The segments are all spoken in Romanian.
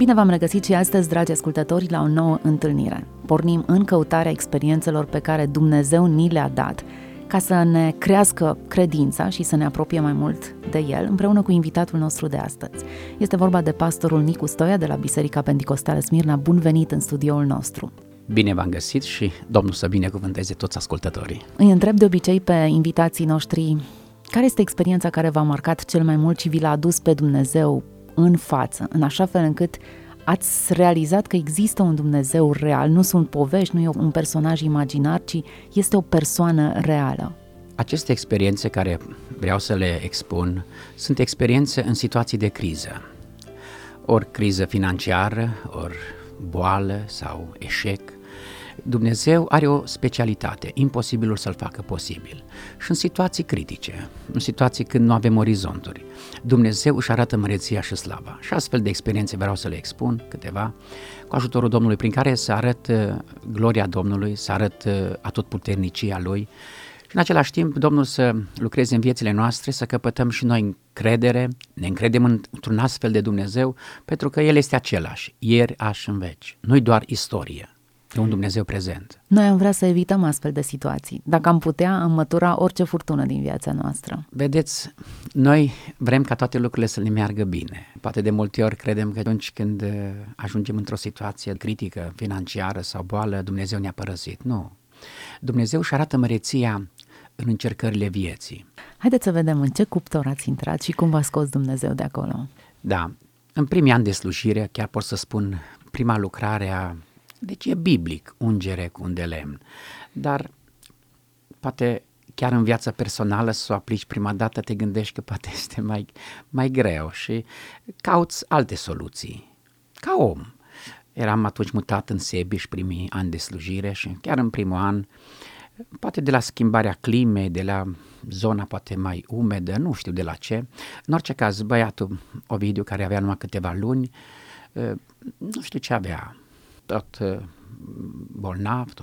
Bine v-am regăsit și astăzi, dragi ascultători, la o nouă întâlnire. Pornim în căutarea experiențelor pe care Dumnezeu ni le-a dat, ca să ne crească credința și să ne apropie mai mult de El, împreună cu invitatul nostru de astăzi. Este vorba de pastorul Nicu Stoia de la Biserica Penticostală Smirna. Bun venit în studioul nostru! Bine v-am găsit și Domnul să binecuvânteze toți ascultătorii! Îi întreb de obicei pe invitații noștri, care este experiența care v-a marcat cel mai mult și vi l-a adus pe Dumnezeu în față, în așa fel încât ați realizat că există un Dumnezeu real, nu sunt povești, nu e un personaj imaginar, ci este o persoană reală. Aceste experiențe care vreau să le expun sunt experiențe în situații de criză. Ori criză financiară, ori boală sau eșec. Dumnezeu are o specialitate, imposibilul să-l facă posibil. Și în situații critice, în situații când nu avem orizonturi, Dumnezeu își arată măreția și slava. Și astfel de experiențe vreau să le expun câteva, cu ajutorul Domnului, prin care să arăt gloria Domnului, să arăt atotputernicia Lui. Și în același timp, Domnul să lucreze în viețile noastre, să căpătăm și noi încredere, ne încredem într-un astfel de Dumnezeu, pentru că El este același, ieri, azi și în veci. Nu-i doar istorie. E un Dumnezeu prezent. Noi am vrea să evităm astfel de situații. Dacă am putea, am mătura orice furtună din viața noastră. Vedeți, noi vrem ca toate lucrurile să ne meargă bine. Poate de multe ori credem că atunci când ajungem într-o situație critică, financiară sau boală, Dumnezeu ne-a părăsit. Nu. Dumnezeu își arată măreția în încercările vieții. Haideți să vedem în ce cuptor ați intrat și cum v-a scos Dumnezeu de acolo. Da. În primii ani de slujire, chiar pot să spun, prima lucrare a... Deci e biblic, ungere cu un de lemn, dar poate chiar în viața personală să o aplici prima dată, te gândești că poate este mai greu și cauți alte soluții, ca om. Eram atunci mutat în Sebiș, primii ani de slujire și chiar în primul an, poate de la schimbarea climei, de la zona poate mai umedă, nu știu de la ce, în orice caz băiatul Ovidiu, care avea numai câteva luni, nu știu ce avea. Tot bolnav,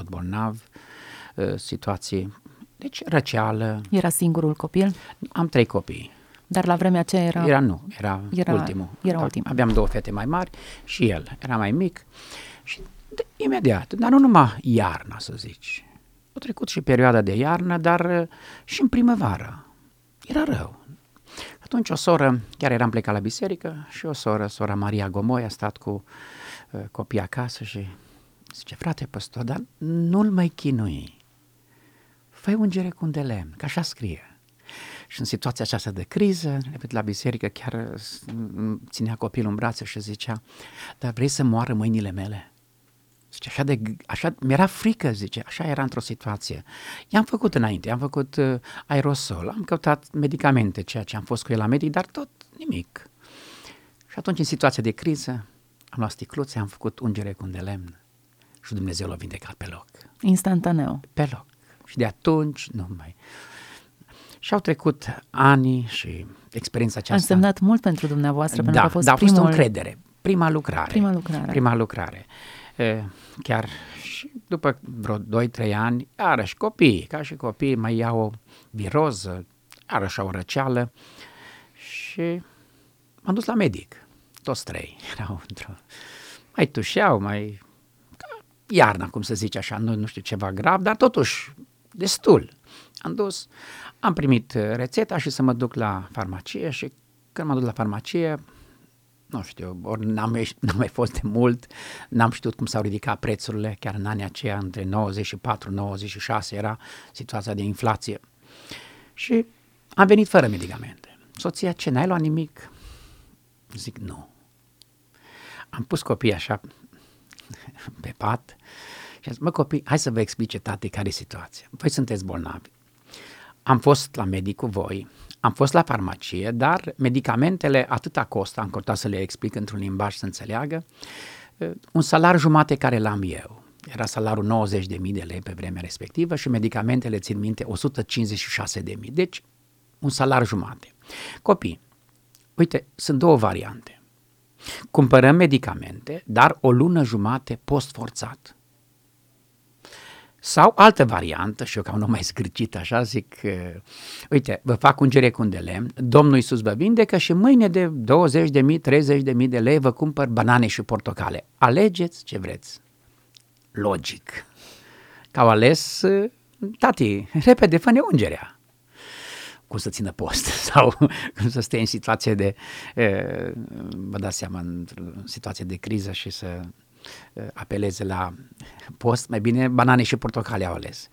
situații, deci răceală. Era singurul copil? Am 3 copii. Dar la vremea aceea era ultimul. Era ultimul. Aveam 2 fete mai mari și el era mai mic și imediat, dar nu numai iarna să zici, a trecut și perioada de iarnă, dar și în primăvară era rău. Atunci o soră, chiar eram plecat la biserică și o soră, sora Maria Gomoi, a stat cu copii acasă și zice, frate păstor, dar nu-l mai chinui, fă-i ungere cu un de lemn, că așa scrie. Și în situația aceasta de criză, repet, la biserică chiar ținea copilul în brațe și zicea, dar vrei să moară mâinile mele? Zice, așa, mi-era frică, zice, așa era într-o situație. I-am făcut înainte, am făcut aerosol, am căutat medicamente, ceea ce am fost cu el la medic, dar tot nimic. Și atunci, în situația de criză, am luat sticluțe, am făcut ungere cu un de lemn și Dumnezeu l-a vindecat pe loc. Instantaneu. Pe loc. Și de atunci, nu mai... Și au trecut ani și experiența aceasta... A însemnat mult pentru dumneavoastră, pentru că a fost primul... Da, a fost o încredere. Prima lucrare. Chiar și după vreo 2-3 ani, iarăși copiii, ca și copiii mai iau o viroză, iarăși o răceală și m-am dus la medic. Toți 3 erau într-o... Mai tușeau, mai... Iarna, cum se zice așa, nu știu ceva grav, dar totuși destul. Am dus, am primit rețeta și să mă duc la farmacie și când m-am dus la farmacie... Nu știu, ori n-am mai fost de mult, n-am știut cum s-au ridicat prețurile, chiar în anii aceia, între 94-96 era situația de inflație. Și am venit fără medicamente. Soția, ce, n-ai luat nimic? Zic, nu. Am pus copiii așa pe pat și am zis, mă copii, hai să vă explice tati care e situația. Voi sunteți bolnavi. Am fost la medic cu voi, am fost la farmacie, dar medicamentele atâta costă, am căutat să le explic într-un limbaj să înțeleagă, un salar jumate care l-am eu. Era salarul 90.000 de lei pe vremea respectivă și medicamentele, țin minte, 156.000, deci un salar jumate. Copii, uite, sunt 2 variante. Cumpărăm medicamente, dar o lună jumate post forțat. Sau altă variantă, și eu că am mai zgârcit așa, zic, uite, vă fac ungere cu un de lemn, Domnul Iisus vă vindecă și mâine de 20.000, 30.000 de lei vă cumpăr banane și portocale. Alegeți ce vreți. Logic. Că au ales, tati, repede, fă-ne ungerea. Cum să țină post sau cum să stea în situație de, vă dați seama, în situație de criză și să apeleze la post, mai bine banane și portocale au ales.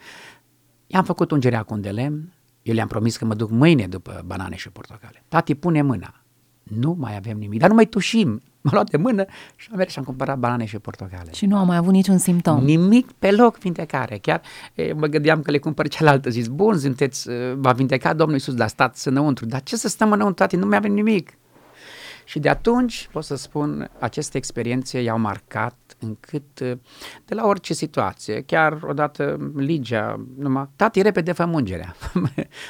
I-am făcut ungerea cu un de lemn, eu le-am promis că mă duc mâine după banane și portocale. Tati, pune mâna, nu mai avem nimic, dar nu mai tușim. M-a luat de mână și am mers și am cumpărat banane și portocale. Și nu am mai avut niciun simptom. Nimic pe loc vindecare. Chiar mă gândeam că le cumpăr cealaltă. Zis, bun, sunteți, va vindeca Domnul Iisus, dar stați înăuntru. Dar ce să stăm înăuntru, tati? Nu mai avem nimic. Și de atunci, pot să spun, aceste experiențe i-au marcat încât de la orice situație, chiar odată Ligia, numai, tati, repede fă mungerea,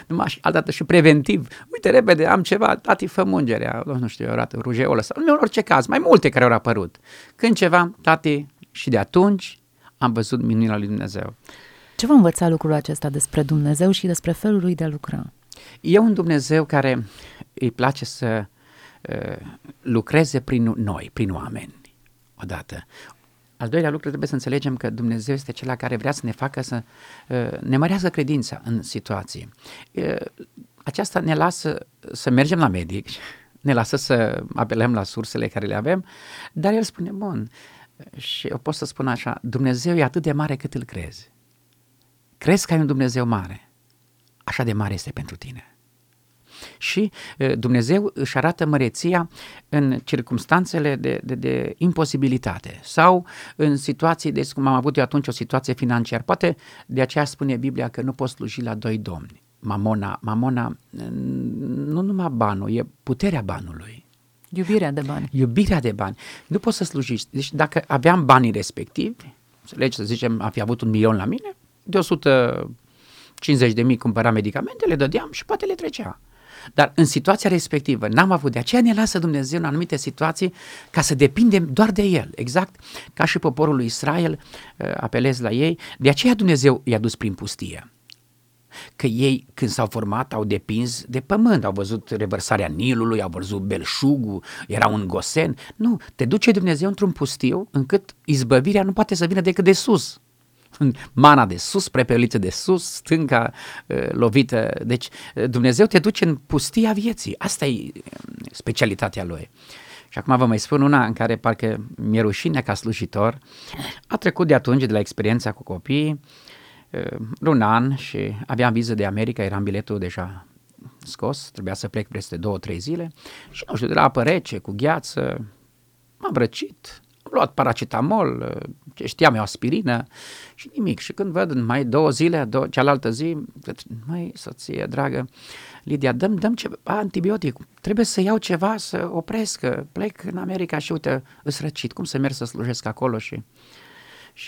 numai altădată și preventiv, uite, repede, am ceva, tati, fă mungerea, nu știu, odată rujeolă sau, în orice caz, mai multe care au apărut, când ceva, tati, și de atunci am văzut minunea lui Dumnezeu. Ce v-a învățat lucrul acesta despre Dumnezeu și despre felul lui de a lucra? E un Dumnezeu care îi place să lucreze prin noi, prin oameni, odată. Al doilea lucru, trebuie să înțelegem că Dumnezeu este cel care vrea să ne facă să ne mărească credința în situații. Aceasta ne lasă să mergem la medic, ne lasă să apelăm la sursele care le avem, dar El spune, bun, și eu pot să spun așa, Dumnezeu e atât de mare cât îl crezi. Crezi că ai un Dumnezeu mare, așa de mare este pentru tine. Și Dumnezeu își arată măreția în circumstanțele de imposibilitate sau în situații, deci cum am avut eu atunci o situație financiară, poate de aceea spune Biblia că nu poți sluji la doi domni. Mamona, nu numai banul, e puterea banului. Iubirea de bani. Iubirea de bani. Nu poți să slujești. Deci dacă aveam banii respectivi, să zicem, am fi avut 1.000.000 la mine, de 150.000 cumpăra medicamente, le dădeam și poate le trecea. Dar în situația respectivă n-am avut, de aceea ne lasă Dumnezeu în anumite situații ca să depindem doar de El, exact ca și poporul lui Israel, apelez la ei, de aceea Dumnezeu i-a dus prin pustie. Că ei când s-au format au depins de pământ, au văzut revărsarea Nilului, au văzut belșugul, era un gosen, nu, te duce Dumnezeu într-un pustiu încât izbăvirea nu poate să vină decât de sus. Mana de sus, prepeliță de sus, stânga lovită. Deci Dumnezeu te duce în pustia vieții. Asta e specialitatea Lui. Și acum vă mai spun una în care parcă mi-e rușine ca slujitor. A trecut de atunci de la experiența cu copiii un an și aveam viză de America, eram biletul deja scos, trebuia să plec peste 2-3 zile și nu știu, de la apă rece, cu gheață, m-am răcit. Am luat paracetamol, știam eu aspirină și nimic. Și când văd în mai două zile, cealaltă zi, măi, soție, dragă, Lidia, dăm ceva, antibiotic, trebuie să iau ceva să opresc, că plec în America și uite, îs răcit, cum să merg să slujesc acolo și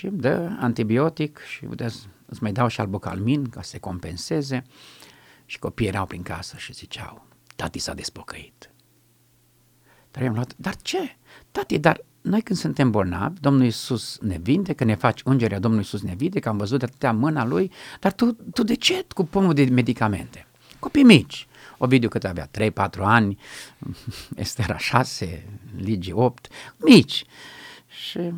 îmi dă antibiotic și uite, îți mai dau și albocalmin ca să se compenseze. Și copiii erau prin casă și ziceau, tati s-a despocăit. Dar eu am luat, dar ce? Tati, dar noi când suntem bolnavi, Domnul Iisus ne vindecă, ne faci ungerea, Domnul Iisus ne vindecă, am văzut de atâtea mâna Lui, dar tu de ce cu pomul de medicamente? Copii mici, Ovidiu cât avea 3-4 ani, Estera 6, Ligi 8, mici. Și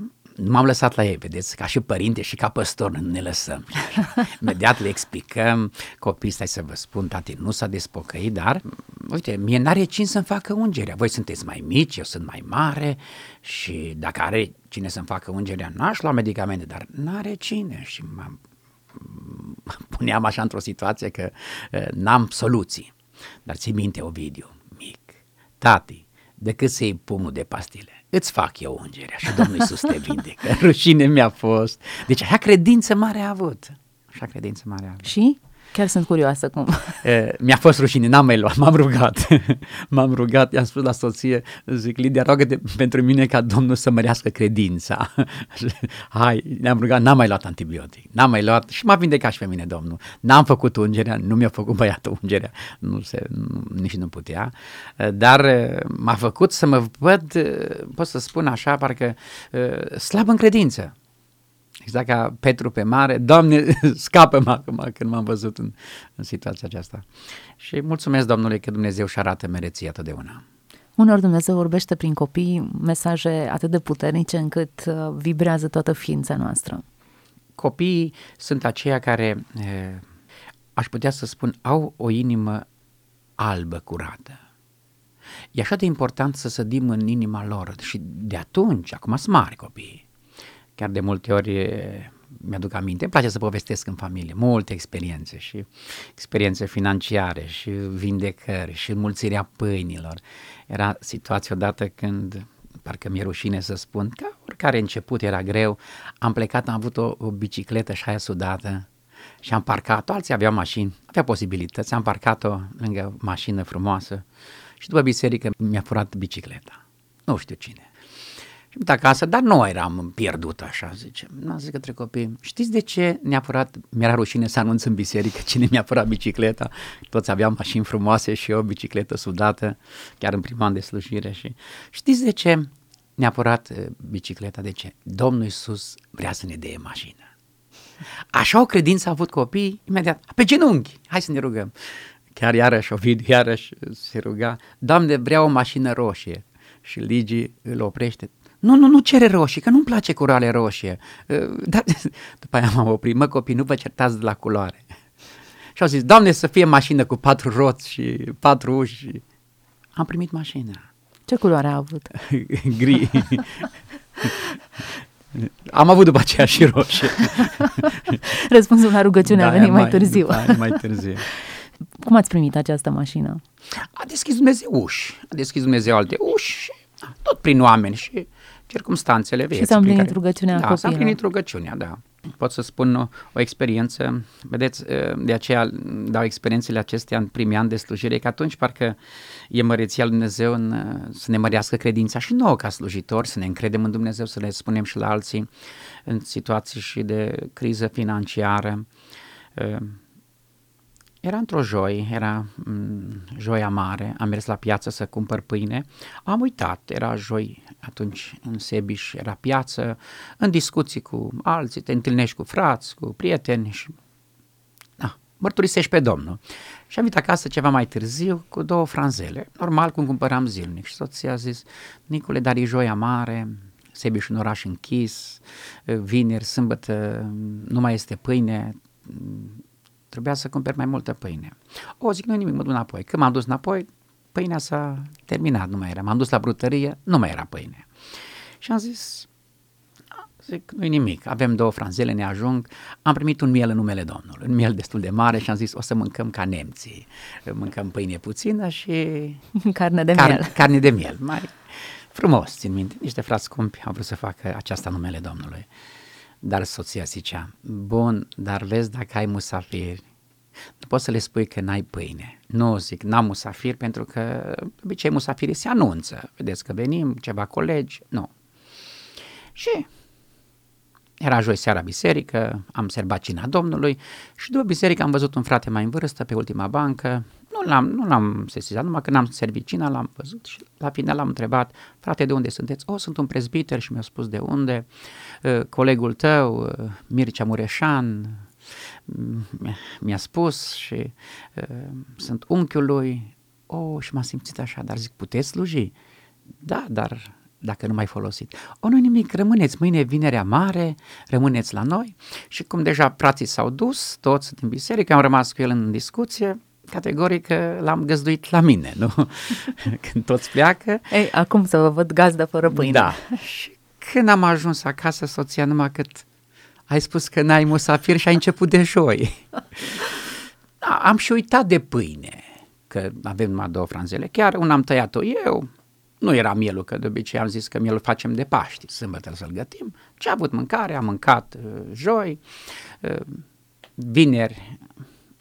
m-am lăsat la ei, vedeți, ca și părinte și ca păstor nu ne lăsăm. Imediat le explicăm, copii, stai să vă spun, tati, nu s-a despocăit, dar, uite, mie n-are cine să-mi facă ungerea. Voi sunteți mai mici, eu sunt mai mare și dacă are cine să-mi facă ungerea, n-aș lua medicamente, dar n-are cine. Și mă puneam așa într-o situație că n-am soluții. Dar ții minte, Ovidiu, mic, tati, decât să iei pumnul de pastile, îți fac eu ungerea și Domnul Iisus te vindecă. Rușine mi-a fost. Deci așa credință mare a avut. Și? Chiar sunt curioasă cum. Mi-a fost rușine, n-am mai luat, m-am rugat, i-am spus la soție, zic, Lidia, roagă-te pentru mine ca Domnul să mărească credința. Hai, ne-am rugat, n-am mai luat antibiotic, și m-a vindecat și pe mine Domnul. N-am făcut ungerea, nu mi-a făcut băiatul ungerea, nici nu putea, dar m-a făcut să mă văd, pot să spun așa, parcă slab în credință. exact ca Petru pe mare, Doamne, scapă-mă acum când m-am văzut în situația aceasta. Și mulțumesc Domnului că Dumnezeu și arată mereția totdeauna. Uneori Dumnezeu vorbește prin copii mesaje atât de puternice încât vibrează toată ființa noastră. Copiii sunt aceia care, aș putea să spun, au o inimă albă, curată. E așa de important să sădim în inima lor și de atunci, acum sunt mari copiii. Chiar de multe ori mi-aduc aminte, îmi place să povestesc în familie, multe experiențe și experiențe financiare și vindecări și înmulțirea pâinilor. Era situația odată când, parcă mi-e rușine să spun, că oricare început era greu, am plecat, am avut o bicicletă și aia sudată și am parcat-o, alții aveau mașini, aveau posibilități, am parcat-o lângă mașină frumoasă și după biserică mi-a furat bicicleta, nu știu cine. Și am acasă, dar nu eram pierdut așa, zice. N-am zis către copii, știți de ce ne-a furat? Mi-era rușine să anunț în biserică cine mi-a furat bicicleta. Toți aveam mașini frumoase și eu bicicletă sudată, chiar în primul an de slujire. Și știți de ce ne-a furat bicicleta? De ce? Domnul Iisus vrea să ne dea mașină. Așa o credință a avut copiii, imediat, pe genunchi, hai să ne rugăm. Chiar iarăși Ovidiu, iarăși se ruga, Doamne, vreau o mașină roșie. Și Ligi îl oprește. Nu cere roșii, că nu-mi place culoare roșie. Dar după aia m-am oprit, mă copii, nu vă certați de la culoare. Și au zis, Doamne, să fie mașină cu 4 roți și 4 uși. Am primit mașina. Ce culoare a avut? Gri. Am avut după aceea și roșie. Răspunsul la rugăciune a venit mai târziu. Cum ați primit această mașină? A deschis Dumnezeu uși, a deschis Dumnezeu alte uși, tot prin oameni și circumstanțele vieții. Și s-a împlinit rugăciunea copiilor. Da, s-a împlinit rugăciunea, da. Pot să spun o experiență, vedeți, de aceea dau experiențele acestea în primii ani de slujire, că atunci parcă e măreția lui Dumnezeu să ne mărească credința și nouă ca slujitori, să ne încredem în Dumnezeu, să le spunem și la alții în situații și de criză financiară. Era într-o joi, era joia mare, am mers la piață să cumpăr pâine, am uitat, era joi atunci în Sebiș, era piață, în discuții cu alții, te întâlnești cu frați, cu prieteni și mărturisești pe Domnul. Și am venit acasă ceva mai târziu cu 2 franzele, normal cum cumpăram zilnic și soția a zis, Nicule, dar e joia mare, Sebiș un oraș închis, vineri, sâmbătă, nu mai este pâine, trebuia să cumperi mai multă pâine. O, zic, nu nimic, mă duc înapoi. Când m-am dus înapoi, pâinea s-a terminat, nu mai era. M-am dus la brutărie, nu mai era pâine. Și am zis, zic, nu-i nimic, avem 2 franzele, ne ajung. Am primit un miel în numele Domnului, un miel destul de mare și am zis, o să mâncăm ca nemții. Mâncăm pâine puțină și... Carne de miel. Carne de miel, mai frumos, țin minte. Niște frați scumpi au vrut să facă aceasta în numele Domnului. Dar soția zicea, bun, dar vezi dacă ai musafiri, nu poți să le spui că n-ai pâine. Nu, zic, n-am musafiri pentru că de obicei musafirii se anunță, vedeți că venim, ceva colegi, nu. Și era joi seara biserică, am serbat cina Domnului și după biserică am văzut un frate mai în vârstă pe ultima bancă, nu l-am sesizat, numai că n-am servit cina, l-am văzut și la final l-am întrebat, frate, de unde sunteți? O, sunt un prezbiter și mi-a spus de unde, colegul tău, Mircea Mureșan, mi-a spus și sunt unchiul lui, și m-am simțit așa, dar zic, puteți sluji? Da, dar dacă nu mai folosit. Nu-i nimic, rămâneți, mâine vinerea mare, rămâneți la noi și cum deja frații s-au dus, toți din biserică, am rămas cu el în discuție, categoric l-am găzduit la mine, nu? Când toți pleacă. Ei, acum să vă văd gazdă fără pâine. Da. Și când am ajuns acasă, soția numai cât ai spus că n-ai musafir și ai început de joi. Am și uitat de pâine, că avem numai 2 franzele. Chiar una am tăiat-o eu, nu era mielul, că de obicei am zis că mielul facem de Paști, sâmbătă să-l gătim. Ce a avut mâncare, am mâncat joi, vineri,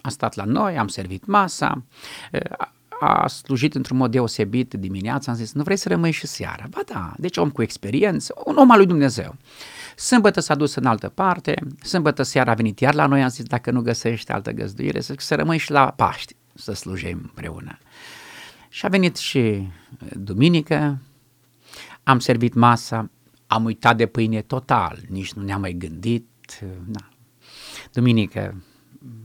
a stat la noi, am servit masa, a slujit într-un mod deosebit dimineața, am zis, nu vrei să rămâi și seara? Ba da, deci om cu experiență, un om al lui Dumnezeu. Sâmbătă s-a dus în altă parte, sâmbătă seara a venit iar la noi, am zis, dacă nu găsești altă găzduire, să rămâi și la Paști, să slujim împreună. Și a venit și duminică, am servit masa, am uitat de pâine total, nici nu ne-am mai gândit, servit, na, duminică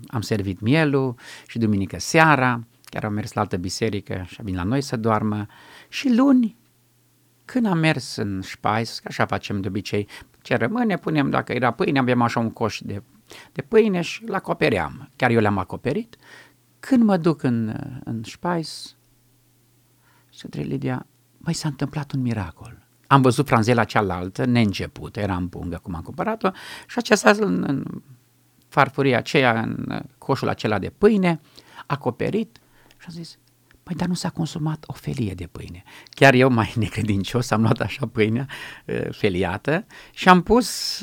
am servit mielul și duminică seara, chiar am mers la altă biserică și a venit la noi să doarmă, și luni, când am mers în șpais, că așa facem de obicei, ce rămâne, punem, dacă era pâine, aveam așa un coș de pâine și îl acopeream, chiar eu le-am acoperit. Când mă duc în șpais, se trei Lidia, băi, s-a întâmplat un miracol. Am văzut franzela cealaltă, neîncepută, era în pungă, cum am cumpărat-o, și aceasta în farfuria aceea, în coșul acela de pâine, acoperit, și am zis, păi, dar nu s-a consumat o felie de pâine. Chiar eu, mai necredincios, am luat așa pâinea feliată și am pus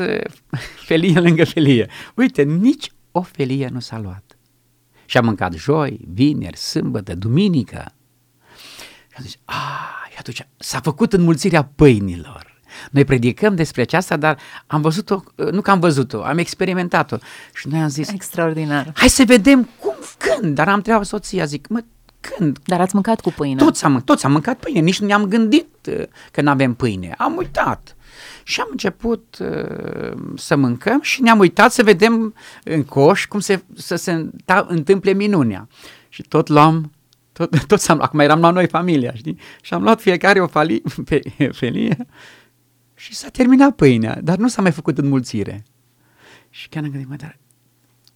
felie lângă felie. Uite, nici o felie nu s-a luat. Și am mâncat joi, vineri, sâmbătă, duminică. Și am zis, și atunci s-a făcut înmulțirea pâinilor. Noi predicăm despre aceasta, dar am văzut-o, nu că am văzut-o, am experimentat-o. Și noi am zis, extraordinar. Hai să vedem cum, când, dar am întrebat soția, zic, mă, când? Dar ați mâncat cu pâine? Toți am mâncat pâine, nici nu ne-am gândit că n-avem pâine, am uitat. Și am început să mâncăm și ne-am uitat să vedem în coș cum se întâmple minunea. Și tot luam, acum eram la noi familia, știi? Și am luat fiecare o felie și s-a terminat pâinea, dar nu s-a mai făcut înmulțire. Și chiar am gândit, mă, dar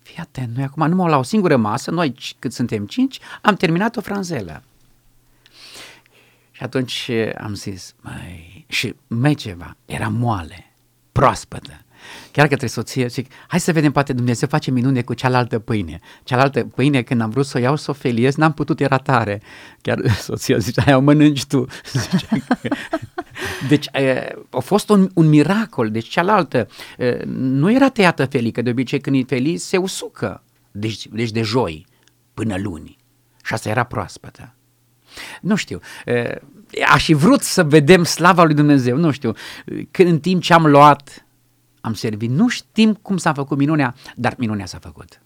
fii atent, noi acum numai la o singură masă, noi cât suntem 5, am terminat o franzelă. Și atunci am zis, mai ceva, era moale, proaspătă. Chiar către soție, zic, hai să vedem, poate Dumnezeu face minune cu cealaltă pâine. Cealaltă pâine, când am vrut să o iau, să o feliez, n-am putut, era tare. Chiar soția zicea, aia o mănânci tu. Deci a fost un miracol. Deci cealaltă nu era tăiată felică, de obicei când e felii se usucă. Deci de joi până luni. Și asta era proaspătă. Nu știu, aș fi vrut să vedem slava lui Dumnezeu, nu știu, când în timp ce am luat, am servit, nu știm cum s-a făcut minunea, dar minunea s-a făcut.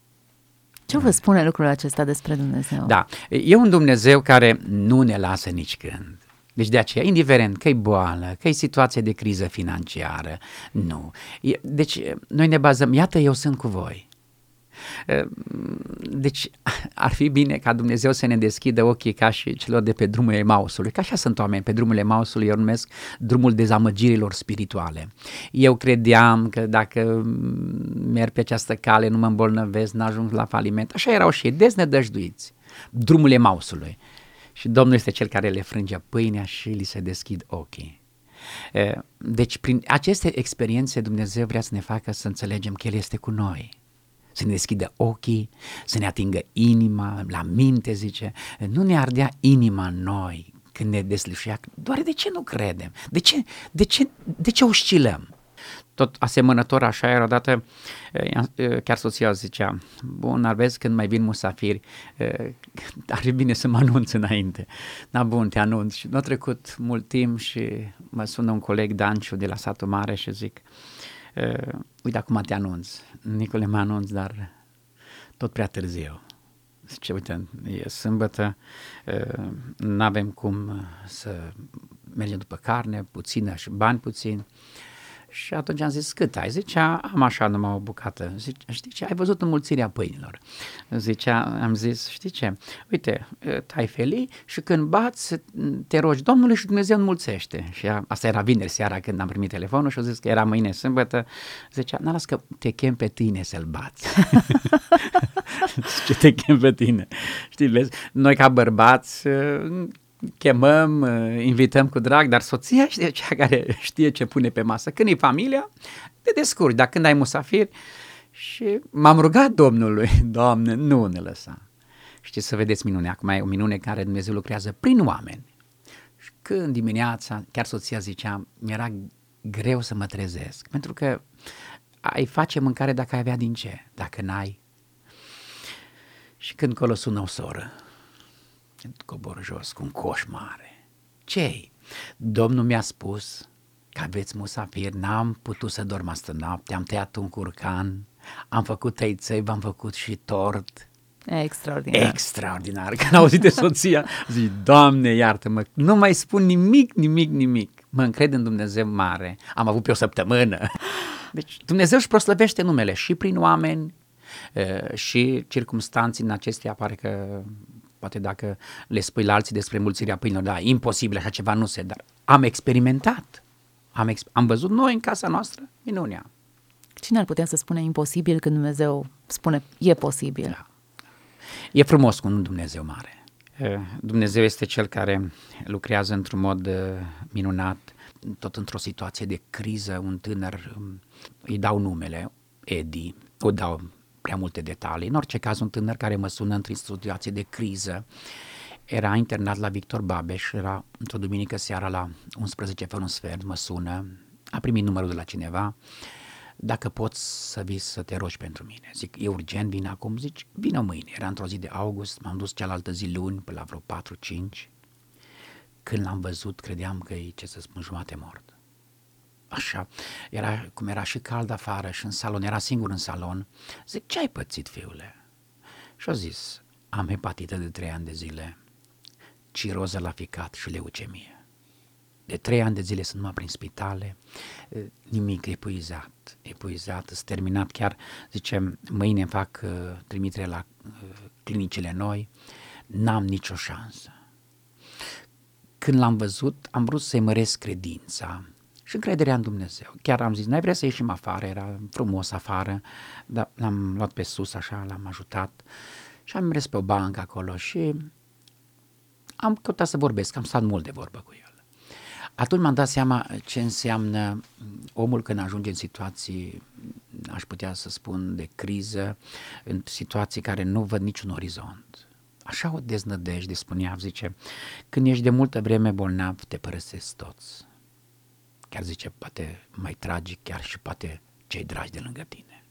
Ce vă spune lucrul acesta despre Dumnezeu? Da, e un Dumnezeu care nu ne lasă nici când. Deci de aceea, indiferent că e boală, că e situație de criză financiară, nu. Deci noi ne bazăm, iată, eu sunt cu voi. Deci ar fi bine ca Dumnezeu să ne deschidă ochii ca și celor de pe drumul Emausului, că așa sunt oameni pe drumul Emausului, eu numesc drumul dezamăgirilor spirituale. Eu credeam că dacă merg pe această cale nu mă îmbolnăvesc, n-ajung la faliment, așa erau și ei, deznădăjduiți, drumul Emausului, și Domnul este cel care le frânge pâinea și li se deschid ochii. Deci prin aceste experiențe Dumnezeu vrea să ne facă să înțelegem că El este cu noi, să ne deschidă ochii, să ne atingă inima, la minte, zice, nu ne ardea inima noi când ne deslușea, doar de ce nu credem, de ce oscilăm? Tot asemănător așa era odată, chiar soția zicea, bun, ar vezi când mai vin musafiri, ar fi bine să mă anunț înainte. Da, bun, te anunț. Și nu a trecut mult timp și mă sună un coleg, Danciu, de la satul mare și zic, uite, acum te anunț. Nicule, mă anunț, dar tot prea târziu. Zice, uite, e sâmbătă, n-avem cum să mergem după carne, puțină și bani puțin. Și atunci am zis, cât ai? Zicea, am așa numai o bucată. Zice, știi ce, ai văzut înmulțirea pâinilor. Zicea, am zis, știi ce, uite, tai felii și când bați, te rogi Domnului și Dumnezeu înmulțește. Și asta era vineri seara când am primit telefonul și au zis că era mâine sâmbătă. Zicea, n-a las că te chem pe tine să-l bați. Zice, te chem pe tine. Știi, vezi, noi ca bărbați chemăm, invităm cu drag, dar soția știe, cea care știe ce pune pe masă. Când e familia, te descurci, dar când ai musafiri. Și m-am rugat Domnului, Doamne, nu ne lăsa. Știți, să vedeți minunea, acum e o minune care Dumnezeu lucrează prin oameni. Și când dimineața, chiar soția zicea, mi-era greu să mă trezesc, pentru că ai face mâncare dacă ai avea din ce, dacă n-ai. Și când colo sună o soră, cobor jos cu un coș mare. Ce-i? Domnul mi-a spus că aveți musafiri, n-am putut să dorm astă noapte, am tăiat un curcan, am făcut tăiței, v-am făcut și tort. Extraordinar. Extraordinar. Când auzit de soția, zic, Doamne, iartă-mă, nu mai spun nimic. Mă încred în Dumnezeu mare. Am avut pe o săptămână. Deci Dumnezeu își proslăvește numele și prin oameni și circumstanții în acestea. Pare că poate dacă le spui la alții despre mulțirea pâinilor, da, imposibil, așa ceva nu se, dar am experimentat, am văzut noi în casa noastră minunea. Cine ar putea să spune imposibil când Dumnezeu spune e posibil? Da. E frumos cu un Dumnezeu mare. Dumnezeu este Cel care lucrează într-un mod minunat, tot într-o situație de criză. Un tânăr, îi dau numele, Edi, o dau prea multe detalii. În orice caz, un tânăr care mă sună într-o situație de criză, era internat la Victor Babeș, era într-o duminică seara la 11:15, mă sună, a primit numărul de la cineva, dacă poți să vii să te rogi pentru mine. Zic, e urgent, vin acum? Zici, vină mâine. Era într-o zi de august, m-am dus cealaltă zi luni, până la vreo 4-5. Când l-am văzut, credeam că e, ce să spun, jumate mort. Așa, era, cum era și cald afară și în salon, era singur în salon. Zic, ce ai pățit, fiule? Și-a zis, am hepatită de 3 ani de zile, ciroză la ficat și leucemie. De 3 ani de zile sunt numai prin spitale, nimic, epuizat, s-a terminat chiar, zicem, mâine îmi fac trimitere la clinicile noi, n-am nicio șansă. Când l-am văzut, am vrut să-i măresc credința și încrederea în Dumnezeu. Chiar am zis, n-ai vrea să ieșim afară, era frumos afară, dar l-am luat pe sus, așa, l-am ajutat și am mers pe o bancă acolo și am căutat să vorbesc, am stat mult de vorbă cu el. Atunci m-am dat seama ce înseamnă omul când ajunge în situații, aș putea să spun, de criză, în situații care nu văd niciun orizont. Așa o deznădejde, spunea, zice, când ești de multă vreme bolnav, te părăsesc toți. Chiar zice, poate mai tragic, chiar și poate cei dragi de lângă tine.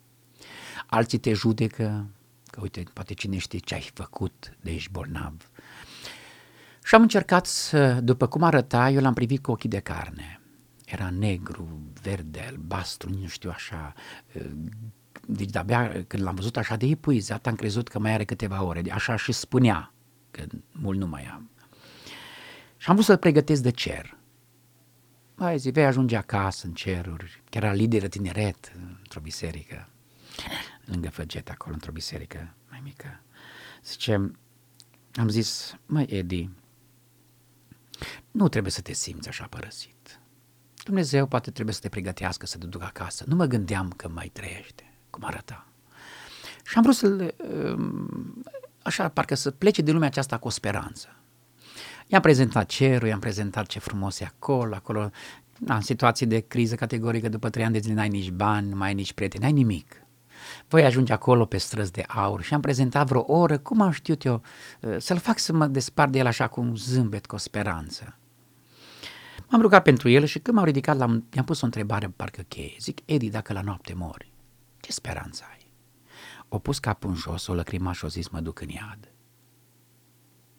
Alții te judecă, că uite, poate cine știe ce ai făcut de ești bolnav. Și am încercat să, după cum arăta, eu l-am privit cu ochii de carne. Era negru, verde, albastru, nu știu așa. Deci de-abia când l-am văzut așa de epuizat, am crezut că mai are câteva ore. Așa și spunea, că mult nu mai am. Și am vrut să-l pregătesc de cer. Mai zi, vei ajunge acasă în ceruri. Chiar era lideră tineret într-o biserică, lângă Făgețe, acolo, într-o biserică mai mică. Zicem, am zis, măi, Edi, nu trebuie să te simți așa părăsit. Dumnezeu poate trebuie să te pregătească să te ducă acasă. Nu mă gândeam că mai trăiește, cum arăta. Și am vrut să-l, așa, parcă să plece de lumea aceasta cu o speranță. I-am prezentat cerul, i-am prezentat ce frumos e acolo, în situații de criză categorică, după 3 ani de zile n-ai nici bani, nu mai ai nici prieteni, n-ai nimic. Voi ajunge acolo pe străzi de aur și am prezentat vreo oră, cum am știut eu, să-l fac să mă despart de el așa cu un zâmbet, cu o speranță. M-am rugat pentru el și când m-am ridicat, i-am pus o întrebare, parcă cheie. Zic, Edi, dacă la noapte mori, ce speranță ai? O pus capul în jos, o lăcrima și o zis, mă duc în iad.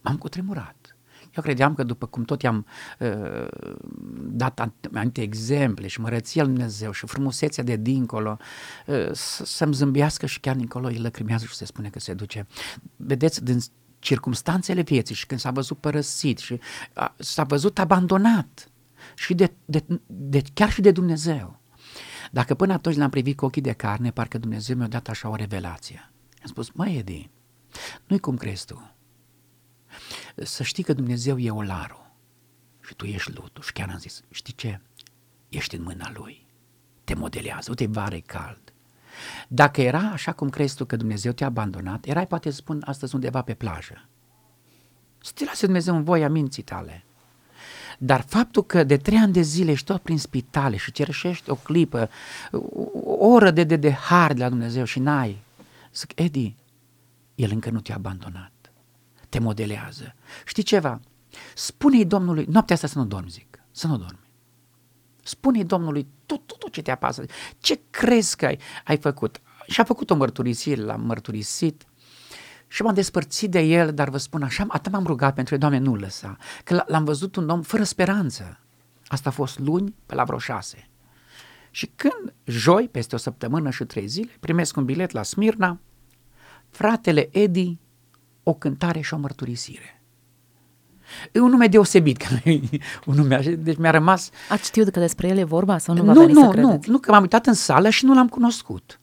M-am cutremurat. Eu credeam că după cum tot i-am dat anumite exemple și mărăția lui Dumnezeu și frumusețea de dincolo, să-mi zâmbească și chiar dincolo îi lăcrimează și se spune că se duce. Vedeți, din circumstanțele vieții și când s-a văzut părăsit și s-a văzut abandonat și chiar și de Dumnezeu. Dacă până atunci l-am privit cu ochii de carne, parcă Dumnezeu mi-a dat așa o revelație. Am spus, măi Edi, nu-i cum crezi tu. Să știi că Dumnezeu e olarul și tu ești lutul. Și chiar am zis, știi ce? Ești în mâna Lui, te modelează, uite, vară cald. Dacă era așa cum crezi tu că Dumnezeu te-a abandonat, erai, poate spun, astăzi undeva pe plajă. Să te lase Dumnezeu în voia minții tale. Dar faptul că de 3 ani de zile ești tot prin spitale și cerșești o clipă, o oră de har de la Dumnezeu și n-ai, zic, Edi, El încă nu te-a abandonat. Te modelează. Știi ceva? Spune-i Domnului, noaptea asta să nu dormi, zic, să nu dormi. Spune-i Domnului tot ce te apasă, ce crezi că ai făcut. Și a făcut o mărturisire, l-am mărturisit și m-am despărțit de el, dar vă spun așa, atât m-am rugat pentru el, Doamne, nu lăsa, că l-am văzut un om fără speranță. Asta a fost luni, pe la vreo 6. Și când, joi, peste o săptămână și 3 zile, primesc un bilet la Smirna, fratele Edi, o cântare și o mărturisire. E un nume deosebit, că un nume așa, deci mi-a rămas... Ați știut că despre el e vorba sau nu va veni să credeți? Nu, că m-am uitat în sală și nu l-am cunoscut.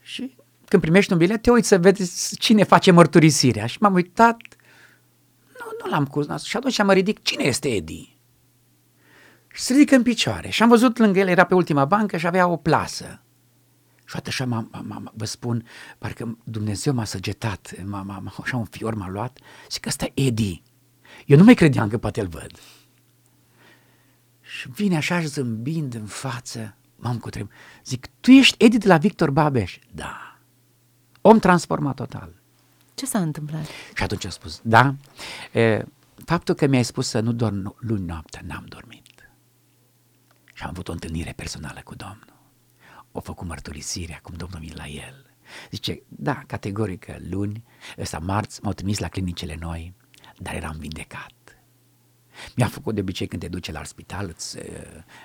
Și când primești un bilet, te uiți să vezi cine face mărturisirea. Și m-am uitat, nu l-am cunoscut. Și atunci mă ridic, cine este Edi? Și se ridică în picioare. Și am văzut lângă el, era pe ultima bancă și avea o plasă. Și așa vă spun, parcă Dumnezeu m-a săgetat, așa un fior m-a luat, zic că ăsta e Edi. Eu nu mai credeam că poate îl văd. Și vine așa zâmbind în față, m-am cutrebat. Zic, tu ești Edi de la Victor Babeș? Da. Om transformat total. Ce s-a întâmplat? Și atunci am spus, da, faptul că mi-ai spus să nu dorm luni noaptea, n-am dormit. Și am avut o întâlnire personală cu Domnul. O făcut mărturisirea, cum Domnul vine la el. Zice, da, categoric luni, ăsta marți, m-au trimis la clinicile noi, dar eram vindecat. Mi-a făcut de obicei când te duce la spital, îți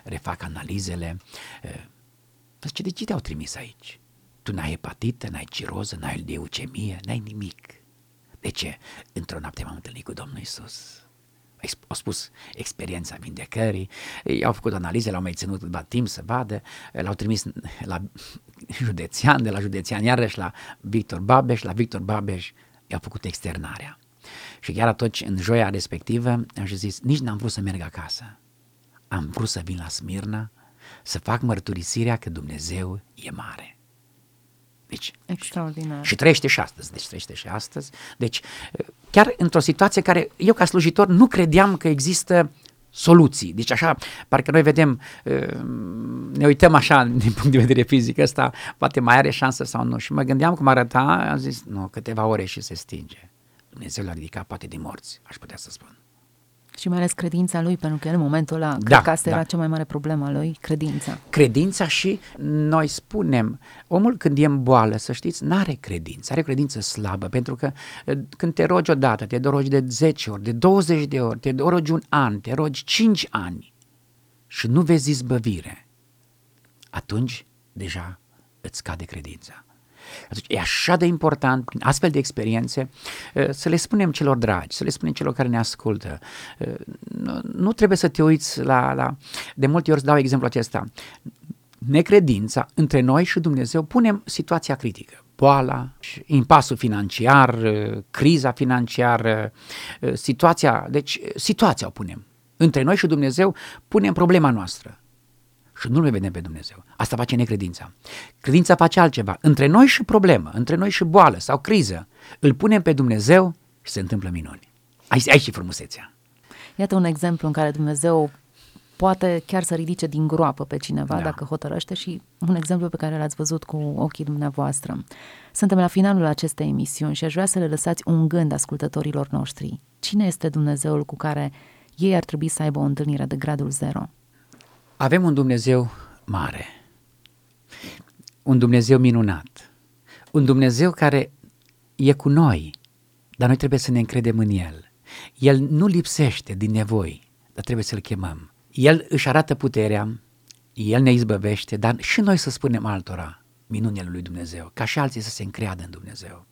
refac analizele. Zice, de ce te-au trimis aici? Tu n-ai hepatită, n-ai ciroză, n-ai leucemie, n-ai nimic. De ce? Într-o noapte m-am întâlnit cu Domnul Iisus. Au spus experiența vindecării, i-au făcut analize, l-au mai ținut câtva timp să vadă, l-au trimis la județean, de la județean iarăși la Victor Babeș, la Victor Babeș i-au făcut externarea. Și chiar atunci, în joia respectivă, am zis, nici n-am vrut să merg acasă, am vrut să vin la Smirna să fac mărturisirea că Dumnezeu e mare. Deci, extraordinar. Și trăiește și astăzi, deci chiar într-o situație care eu ca slujitor nu credeam că există soluții, deci așa, parcă noi vedem, ne uităm așa din punct de vedere fizic, ăsta poate mai are șansă sau nu, și mă gândeam cum arăta, am zis, nu, câteva ore și se stinge. Dumnezeu l-a ridicat poate din morți, aș putea să spun. Și mai ales credința lui, pentru că în momentul ăla, da, cred că asta era cea mai mare problemă a lui, credința. Credința și noi spunem, omul când e în boală, să știți, n-are credință, are credință slabă, pentru că când te rogi odată, te rogi de 10 ori, de 20 de ori, te rogi un an, te rogi 5 ani și nu vezi izbăvire, atunci deja îți cade credința. Atunci, e așa de important, prin astfel de experiențe, să le spunem celor dragi, să le spunem celor care ne ascultă. Nu trebuie să te uiți la... De multe ori îți dau exemplu acesta. Necredința între noi și Dumnezeu, punem situația critică. Boala, impasul financiar, criza financiară, situația... Deci situația o punem. Între noi și Dumnezeu punem problema noastră. Și nu-L mai vedem pe Dumnezeu. Asta face necredința. Credința face altceva. Între noi și problemă, între noi și boală sau criză, îl punem pe Dumnezeu și se întâmplă minuni. Aici și frumusețea. Iată un exemplu în care Dumnezeu poate chiar să ridice din groapă pe cineva, dacă hotărăște, și un exemplu pe care l-ați văzut cu ochii dumneavoastră. Suntem la finalul acestei emisiuni și aș vrea să le lăsați un gând ascultătorilor noștri. Cine este Dumnezeul cu care ei ar trebui să aibă o întâlnire de gradul 0? Avem un Dumnezeu mare, un Dumnezeu minunat, un Dumnezeu care e cu noi, dar noi trebuie să ne încredem în El. El nu lipsește din nevoi, dar trebuie să-L chemăm. El își arată puterea, El ne izbăvește, dar și noi să spunem altora minunile lui Dumnezeu, ca și alții să se încreadă în Dumnezeu.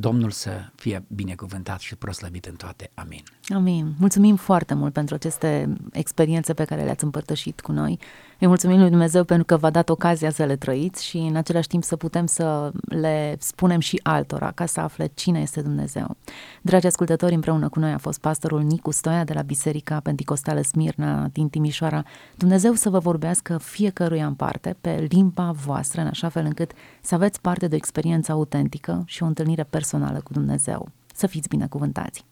Domnul să fie binecuvântat și proslăvit în toate. Amin. Amin. Mulțumim foarte mult pentru aceste experiențe pe care le-ați împărtășit cu noi. Îi mulțumim lui Dumnezeu pentru că v-a dat ocazia să le trăiți și în același timp să putem să le spunem și altora ca să afle cine este Dumnezeu. Dragi ascultători, împreună cu noi a fost pastorul Nicu Stoia de la Biserica Penticostală Smirna din Timișoara. Dumnezeu să vă vorbească fiecăruia în parte, pe limba voastră, în așa fel încât să aveți parte de o experiență autentică și o întâlnire personală cu Dumnezeu. Să fiți binecuvântați!